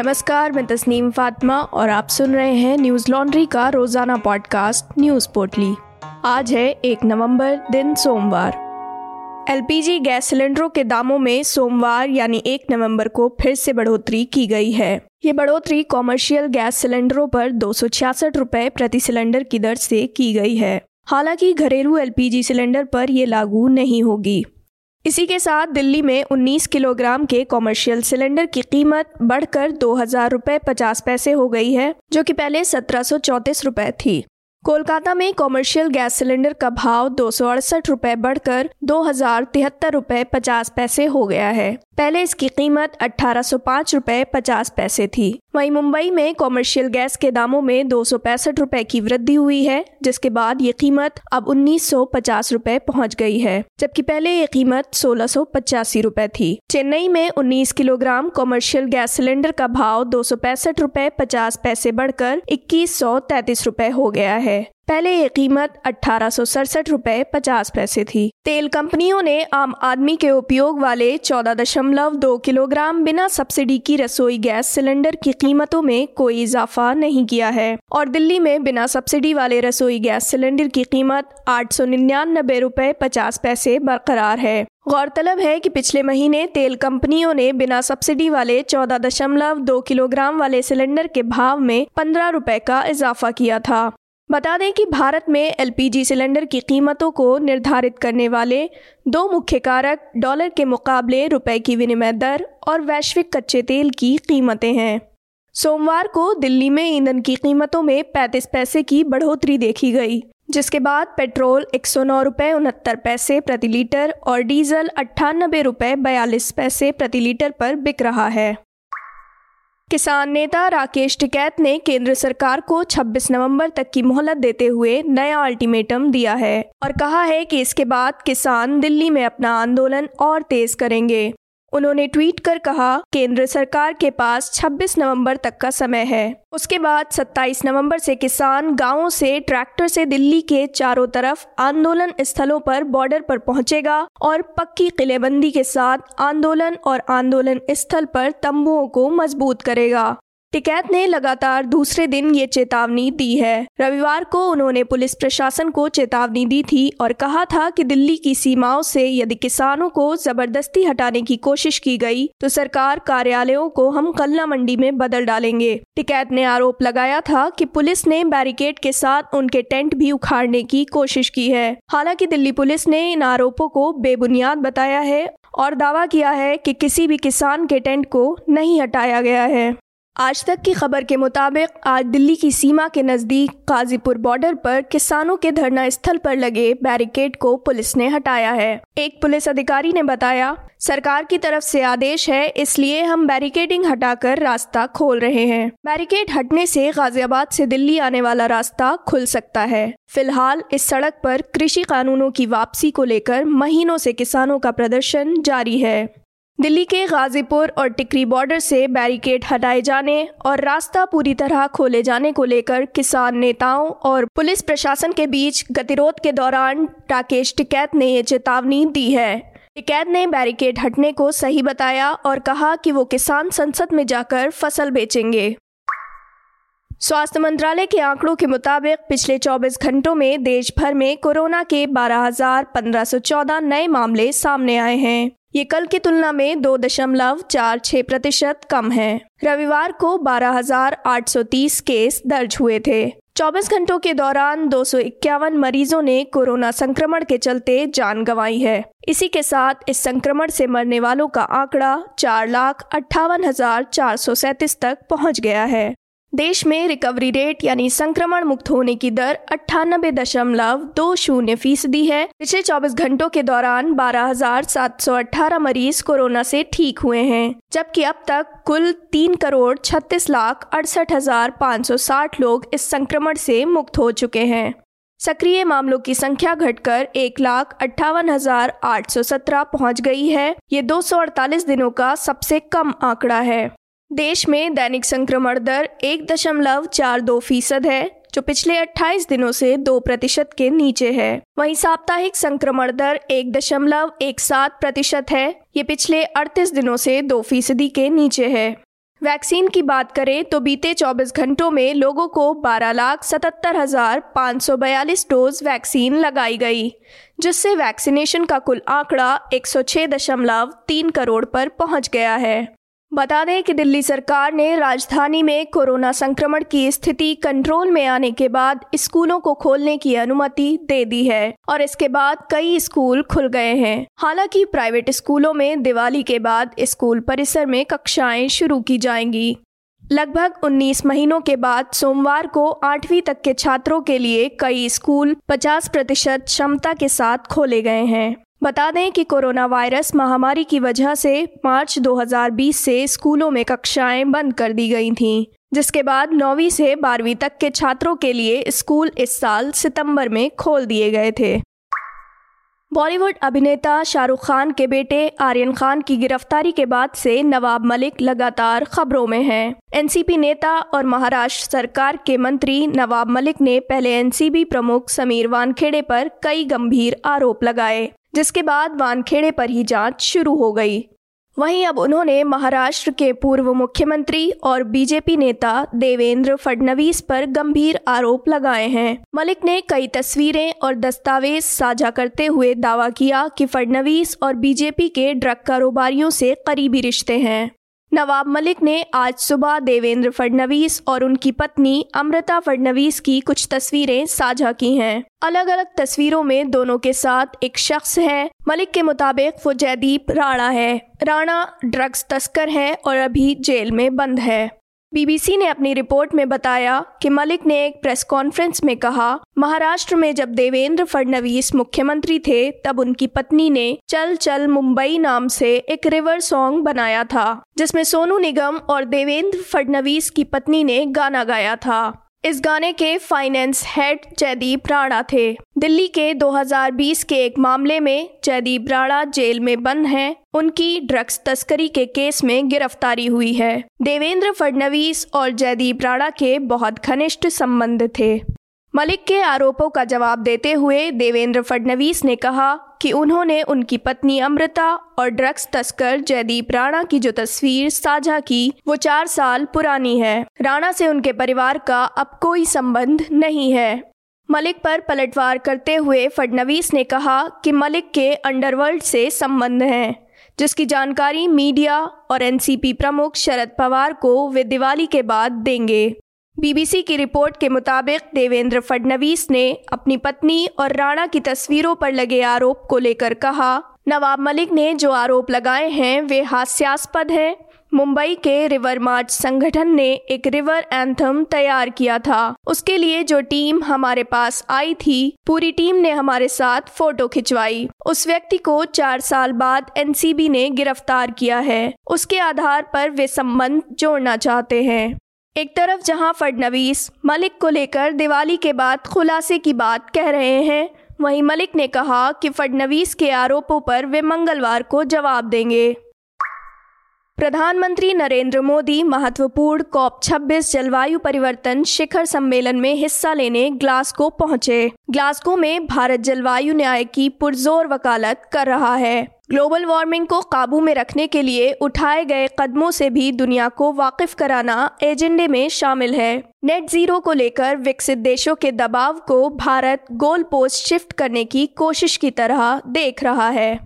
नमस्कार, मैं तस्नीम फातिमा और आप सुन रहे हैं न्यूज लॉन्ड्री का रोजाना पॉडकास्ट न्यूज़ पोर्टली। आज है 1 नवंबर, दिन सोमवार। एलपीजी गैस सिलेंडरों के दामों में सोमवार यानी 1 नवंबर को फिर से बढ़ोतरी की गई है। ये बढ़ोतरी कॉमर्शियल गैस सिलेंडरों पर 266 रुपये प्रति सिलेंडर की दर से की गई है। हालांकि घरेलू एलपीजी सिलेंडर पर ये लागू नहीं होगी। इसी के साथ दिल्ली में 19 किलोग्राम के कॉमर्शियल सिलेंडर की कीमत बढ़कर 2000 रुपये 50 पैसे हो गई है, जो कि पहले 1734 रुपये थी। कोलकाता में कॉमर्शियल गैस सिलेंडर का भाव 268 रुपये बढ़कर 2073 रुपये 50 पैसे हो गया है। पहले इसकी कीमत 1805 रुपये 50 पैसे थी। वहीं मुंबई में कॉमर्शियल गैस के दामों में 265 रुपये की वृद्धि हुई है, जिसके बाद ये कीमत अब 1950 रुपये पहुँच गई है, जबकि पहले ये कीमत 1685 रुपये थी। चेन्नई में 19 किलोग्राम कॉमर्शियल गैस सिलेंडर का भाव 265 रुपये 50 पैसे बढ़कर 2133 रुपये हो गया है। पहले ये कीमत 1867 रुपये 50 पैसे थी। तेल कंपनियों ने आम आदमी के उपयोग वाले 14.2 किलोग्राम बिना सब्सिडी की रसोई गैस सिलेंडर की कीमतों में कोई इजाफा नहीं किया है और दिल्ली में बिना सब्सिडी वाले रसोई गैस सिलेंडर की कीमत 899 रुपये 50 पैसे बरकरार है। गौरतलब है कि पिछले महीने तेल कंपनियों ने बिना सब्सिडी वाले 14.2 किलोग्राम वाले सिलेंडर के भाव में 15 रुपये का इजाफा किया था। बता दें कि भारत में एलपीजी सिलेंडर की कीमतों को निर्धारित करने वाले 2 मुख्य कारक डॉलर के मुकाबले रुपए की विनिमय दर और वैश्विक कच्चे तेल की कीमतें हैं। सोमवार को दिल्ली में ईंधन की कीमतों में 35 पैसे की बढ़ोतरी देखी गई, जिसके बाद पेट्रोल 109 रुपये 69 पैसे प्रति लीटर और डीजल 98 रुपये 42 पैसे प्रति लीटर पर बिक रहा है। किसान नेता राकेश टिकैत ने केंद्र सरकार को 26 नवंबर तक की मोहलत देते हुए नया अल्टीमेटम दिया है और कहा है कि इसके बाद किसान दिल्ली में अपना आंदोलन और तेज करेंगे। उन्होंने ट्वीट कर कहा, केंद्र सरकार के पास 26 नवंबर तक का समय है। उसके बाद 27 नवंबर से किसान गांवों से ट्रैक्टर से दिल्ली के चारों तरफ आंदोलन स्थलों पर बॉर्डर पर पहुंचेगा और पक्की किलेबंदी के साथ आंदोलन और आंदोलन स्थल पर तंबुओं को मजबूत करेगा। टिकैत ने लगातार दूसरे दिन ये चेतावनी दी है। रविवार को उन्होंने पुलिस प्रशासन को चेतावनी दी थी और कहा था कि दिल्ली की सीमाओं से यदि किसानों को जबरदस्ती हटाने की कोशिश की गई तो सरकार कार्यालयों को हम कल्ला मंडी में बदल डालेंगे। टिकैत ने आरोप लगाया था कि पुलिस ने बैरिकेड के साथ उनके टेंट भी उखाड़ने की कोशिश की है। हालांकि दिल्ली पुलिस ने इन आरोपों को बेबुनियाद बताया है और दावा किया है कि किसी भी किसान के टेंट को नहीं हटाया गया है। आज तक की खबर के मुताबिक आज दिल्ली की सीमा के नज़दीक गाजीपुर बॉर्डर पर किसानों के धरना स्थल पर लगे बैरिकेड को पुलिस ने हटाया है। एक पुलिस अधिकारी ने बताया, सरकार की तरफ से आदेश है, इसलिए हम बैरिकेडिंग हटाकर रास्ता खोल रहे हैं। बैरिकेड हटने से गाजियाबाद से दिल्ली आने वाला रास्ता खुल सकता है। फिलहाल इस सड़क पर कृषि कानूनों की वापसी को लेकर महीनों से किसानों का प्रदर्शन जारी है। दिल्ली के गाजीपुर और टिकरी बॉर्डर से बैरिकेड हटाए जाने और रास्ता पूरी तरह खोले जाने को लेकर किसान नेताओं और पुलिस प्रशासन के बीच गतिरोध के दौरान राकेश टिकैत ने ये चेतावनी दी है। टिकैत ने बैरिकेड हटने को सही बताया और कहा कि वो किसान संसद में जाकर फसल बेचेंगे। स्वास्थ्य मंत्रालय के आंकड़ों के मुताबिक पिछले 24 घंटों में देश भर में कोरोना के 12,1514 नए मामले सामने आए हैं। ये कल की तुलना में 2.46% कम है। रविवार को 12,830 केस दर्ज हुए थे। 24 घंटों के दौरान 251 मरीजों ने कोरोना संक्रमण के चलते जान गंवाई है। इसी के साथ इस संक्रमण से मरने वालों का आंकड़ा 4,58,437 तक पहुंच गया है। देश में रिकवरी रेट यानी संक्रमण मुक्त होने की दर 98.20% है। पिछले 24 घंटों के दौरान 12,718 मरीज कोरोना से ठीक हुए हैं, जबकि अब तक कुल 3,36,68,560 लोग इस संक्रमण से मुक्त हो चुके हैं। सक्रिय मामलों की संख्या घटकर 1,58,817 पहुँच गई है। ये 248 दिनों का सबसे कम आंकड़ा है। देश में दैनिक संक्रमण दर 1.42% है, जो पिछले 28 दिनों से 2% के नीचे है। वहीं साप्ताहिक संक्रमण दर 1.17% है। ये पिछले 38 दिनों से 2% के नीचे है। वैक्सीन की बात करें तो बीते 24 घंटों में लोगों को 12,77,542 डोज वैक्सीन लगाई गई, जिससे वैक्सीनेशन का कुल आंकड़ा 106.3 करोड़ पर पहुंच गया है। बता दें कि दिल्ली सरकार ने राजधानी में कोरोना संक्रमण की स्थिति कंट्रोल में आने के बाद स्कूलों को खोलने की अनुमति दे दी है और इसके बाद कई स्कूल खुल गए हैं। हालांकि प्राइवेट स्कूलों में दिवाली के बाद स्कूल परिसर में कक्षाएं शुरू की जाएंगी। लगभग 19 महीनों के बाद सोमवार को 8वीं तक के छात्रों के लिए कई स्कूल 50% क्षमता के साथ खोले गए हैं। बता दें कि कोरोना वायरस महामारी की वजह से मार्च 2020 से स्कूलों में कक्षाएं बंद कर दी गई थीं, जिसके बाद 9वीं से 12वीं तक के छात्रों के लिए स्कूल इस साल सितंबर में खोल दिए गए थे। बॉलीवुड अभिनेता शाहरुख खान के बेटे आर्यन खान की गिरफ्तारी के बाद से नवाब मलिक लगातार खबरों में हैं। एनसीपी नेता और महाराष्ट्र सरकार के मंत्री नवाब मलिक ने पहले एनसीबी प्रमुख समीर वानखेड़े पर कई गंभीर आरोप लगाए, जिसके बाद वानखेड़े पर ही जांच शुरू हो गई। वहीं अब उन्होंने महाराष्ट्र के पूर्व मुख्यमंत्री और बीजेपी नेता देवेंद्र फडणवीस पर गंभीर आरोप लगाए हैं। मलिक ने कई तस्वीरें और दस्तावेज साझा करते हुए दावा किया कि फडणवीस और बीजेपी के ड्रग कारोबारियों से करीबी रिश्ते हैं। नवाब मलिक ने आज सुबह देवेंद्र फडणवीस और उनकी पत्नी अमृता फडणवीस की कुछ तस्वीरें साझा की हैं। अलग अलग तस्वीरों में दोनों के साथ एक शख्स है। मलिक के मुताबिक वो जयदीप राणा है। राणा ड्रग्स तस्कर है और अभी जेल में बंद है। बीबीसी ने अपनी रिपोर्ट में बताया कि मलिक ने एक प्रेस कॉन्फ्रेंस में कहा, महाराष्ट्र में जब देवेंद्र फडणवीस मुख्यमंत्री थे तब उनकी पत्नी ने चल चल मुंबई नाम से एक रिवर सॉन्ग बनाया था, जिसमें सोनू निगम और देवेंद्र फडणवीस की पत्नी ने गाना गाया था। इस गाने के फाइनेंस हेड जयदीप राणा थे। दिल्ली के 2020 के एक मामले में जयदीप राणा जेल में बंद हैं। उनकी ड्रग्स तस्करी के केस में गिरफ्तारी हुई है। देवेंद्र फडणवीस और जयदीप राणा के बहुत घनिष्ठ संबंध थे। मलिक के आरोपों का जवाब देते हुए देवेंद्र फडणवीस ने कहा कि उन्होंने उनकी पत्नी अमृता और ड्रग्स तस्कर जयदीप राणा की जो तस्वीर साझा की वो 4 साल पुरानी है। राणा से उनके परिवार का अब कोई संबंध नहीं है। मलिक पर पलटवार करते हुए फडणवीस ने कहा कि मलिक के अंडरवर्ल्ड से संबंध हैं, जिसकी जानकारी मीडिया और एनसीपी प्रमुख शरद पवार को वे दिवाली के बाद देंगे। बीबीसी की रिपोर्ट के मुताबिक देवेंद्र फडणवीस ने अपनी पत्नी और राणा की तस्वीरों पर लगे आरोप को लेकर कहा, नवाब मलिक ने जो आरोप लगाए हैं वे हास्यास्पद हैं। मुंबई के रिवर मार्च संगठन ने एक रिवर एंथम तैयार किया था। उसके लिए जो टीम हमारे पास आई थी, पूरी टीम ने हमारे साथ फोटो खिंचवाई। उस व्यक्ति को 4 साल बाद एनसीबी ने गिरफ्तार किया है। उसके आधार पर वे संबंध जोड़ना चाहते हैं। एक तरफ जहां फडणवीस मलिक को लेकर दिवाली के बाद खुलासे की बात कह रहे हैं, वहीं मलिक ने कहा कि फडणवीस के आरोपों पर वे मंगलवार को जवाब देंगे। प्रधानमंत्री नरेंद्र मोदी महत्वपूर्ण COP26 जलवायु परिवर्तन शिखर सम्मेलन में हिस्सा लेने ग्लासगो पहुंचे। ग्लासगो में भारत जलवायु न्याय की पुरजोर वकालत कर रहा है। ग्लोबल वार्मिंग को काबू में रखने के लिए उठाए गए कदमों से भी दुनिया को वाकिफ कराना एजेंडे में शामिल है। नेट जीरो को लेकर विकसित देशों के दबाव को भारत गोल पोस्ट शिफ्ट करने की कोशिश की तरह देख रहा है।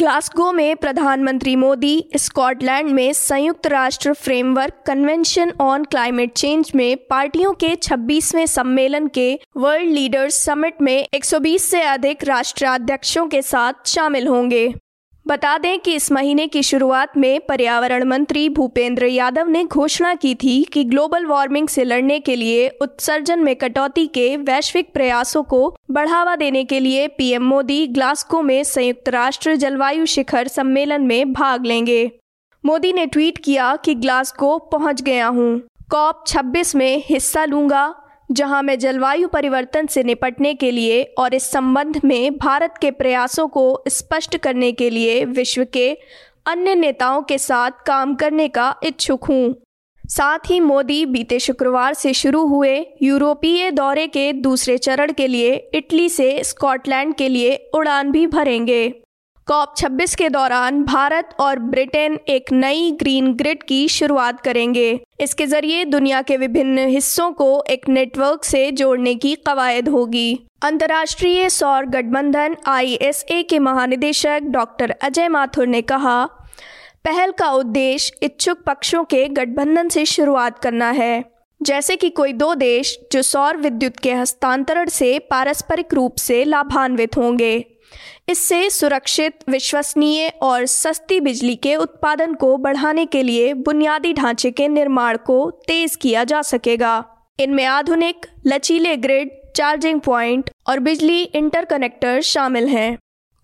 ग्लासगो में प्रधानमंत्री मोदी स्कॉटलैंड में संयुक्त राष्ट्र framework convention on climate change में पार्टियों के 26वें सम्मेलन के वर्ल्ड लीडर्स समिट में 120 से अधिक राष्ट्राध्यक्षों के साथ शामिल होंगे। बता दें कि इस महीने की शुरुआत में पर्यावरण मंत्री भूपेंद्र यादव ने घोषणा की थी कि ग्लोबल वार्मिंग से लड़ने के लिए उत्सर्जन में कटौती के वैश्विक प्रयासों को बढ़ावा देने के लिए पीएम मोदी ग्लासगो में संयुक्त राष्ट्र जलवायु शिखर सम्मेलन में भाग लेंगे। मोदी ने ट्वीट किया कि ग्लासगो पहुंच गया हूं। COP26 में हिस्सा लूंगा, जहां मैं जलवायु परिवर्तन से निपटने के लिए और इस संबंध में भारत के प्रयासों को स्पष्ट करने के लिए विश्व के अन्य नेताओं के साथ काम करने का इच्छुक हूं। साथ ही मोदी बीते शुक्रवार से शुरू हुए यूरोपीय दौरे के दूसरे चरण के लिए इटली से स्कॉटलैंड के लिए उड़ान भी भरेंगे। COP26 के दौरान भारत और ब्रिटेन एक नई ग्रीन ग्रिड की शुरुआत करेंगे। इसके जरिए दुनिया के विभिन्न हिस्सों को एक नेटवर्क से जोड़ने की कवायद होगी। अंतर्राष्ट्रीय सौर गठबंधन ISA के महानिदेशक डॉक्टर अजय माथुर ने कहा, पहल का उद्देश्य इच्छुक पक्षों के गठबंधन से शुरुआत करना है, जैसे कि कोई दो देश जो सौर विद्युत के हस्तांतरण से पारस्परिक रूप से लाभान्वित होंगे। इससे सुरक्षित, विश्वसनीय और सस्ती बिजली के उत्पादन को बढ़ाने के लिए बुनियादी ढांचे के निर्माण को तेज किया जा सकेगा। इनमें आधुनिक लचीले ग्रिड, चार्जिंग पॉइंट और बिजली इंटरकनेक्टर शामिल हैं।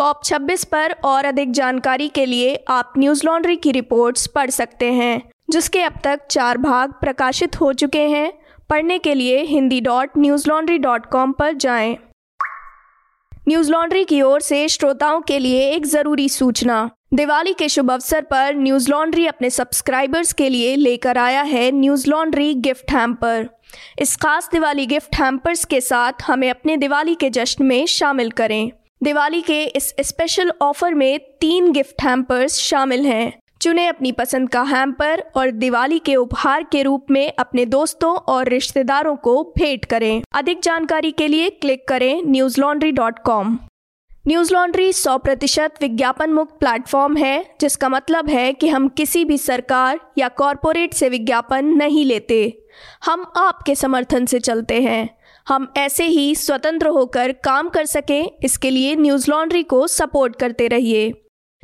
COP26 पर और अधिक जानकारी के लिए आप न्यूज लॉन्ड्री की रिपोर्ट्स पढ़ सकते हैं, जिसके अब तक 4 भाग प्रकाशित हो चुके हैं। पढ़ने के लिए hindi.newslaundry.com पर जाएं। न्यूज लॉन्ड्री की ओर से श्रोताओं के लिए एक ज़रूरी सूचना। दिवाली के शुभ अवसर पर न्यूज लॉन्ड्री अपने सब्सक्राइबर्स के लिए लेकर आया है न्यूज लॉन्ड्री गिफ्ट हैम्पर। इस खास दिवाली गिफ्ट हैम्पर्स के साथ हमें अपने दिवाली के जश्न में शामिल करें। दिवाली के इस स्पेशल ऑफर में 3 गिफ्ट हैम्पर्स शामिल हैं। चुने अपनी पसंद का हैम्पर और दिवाली के उपहार के रूप में अपने दोस्तों और रिश्तेदारों को भेंट करें। अधिक जानकारी के लिए क्लिक करें newslaundry.com। न्यूज लॉन्ड्री 100% विज्ञापन मुक्त प्लेटफॉर्म है, जिसका मतलब है कि हम किसी भी सरकार या कॉरपोरेट से विज्ञापन नहीं लेते। हम आपके समर्थन से चलते हैं। हम ऐसे ही स्वतंत्र होकर काम कर सकें, इसके लिए न्यूज लॉन्ड्री को सपोर्ट करते रहिए।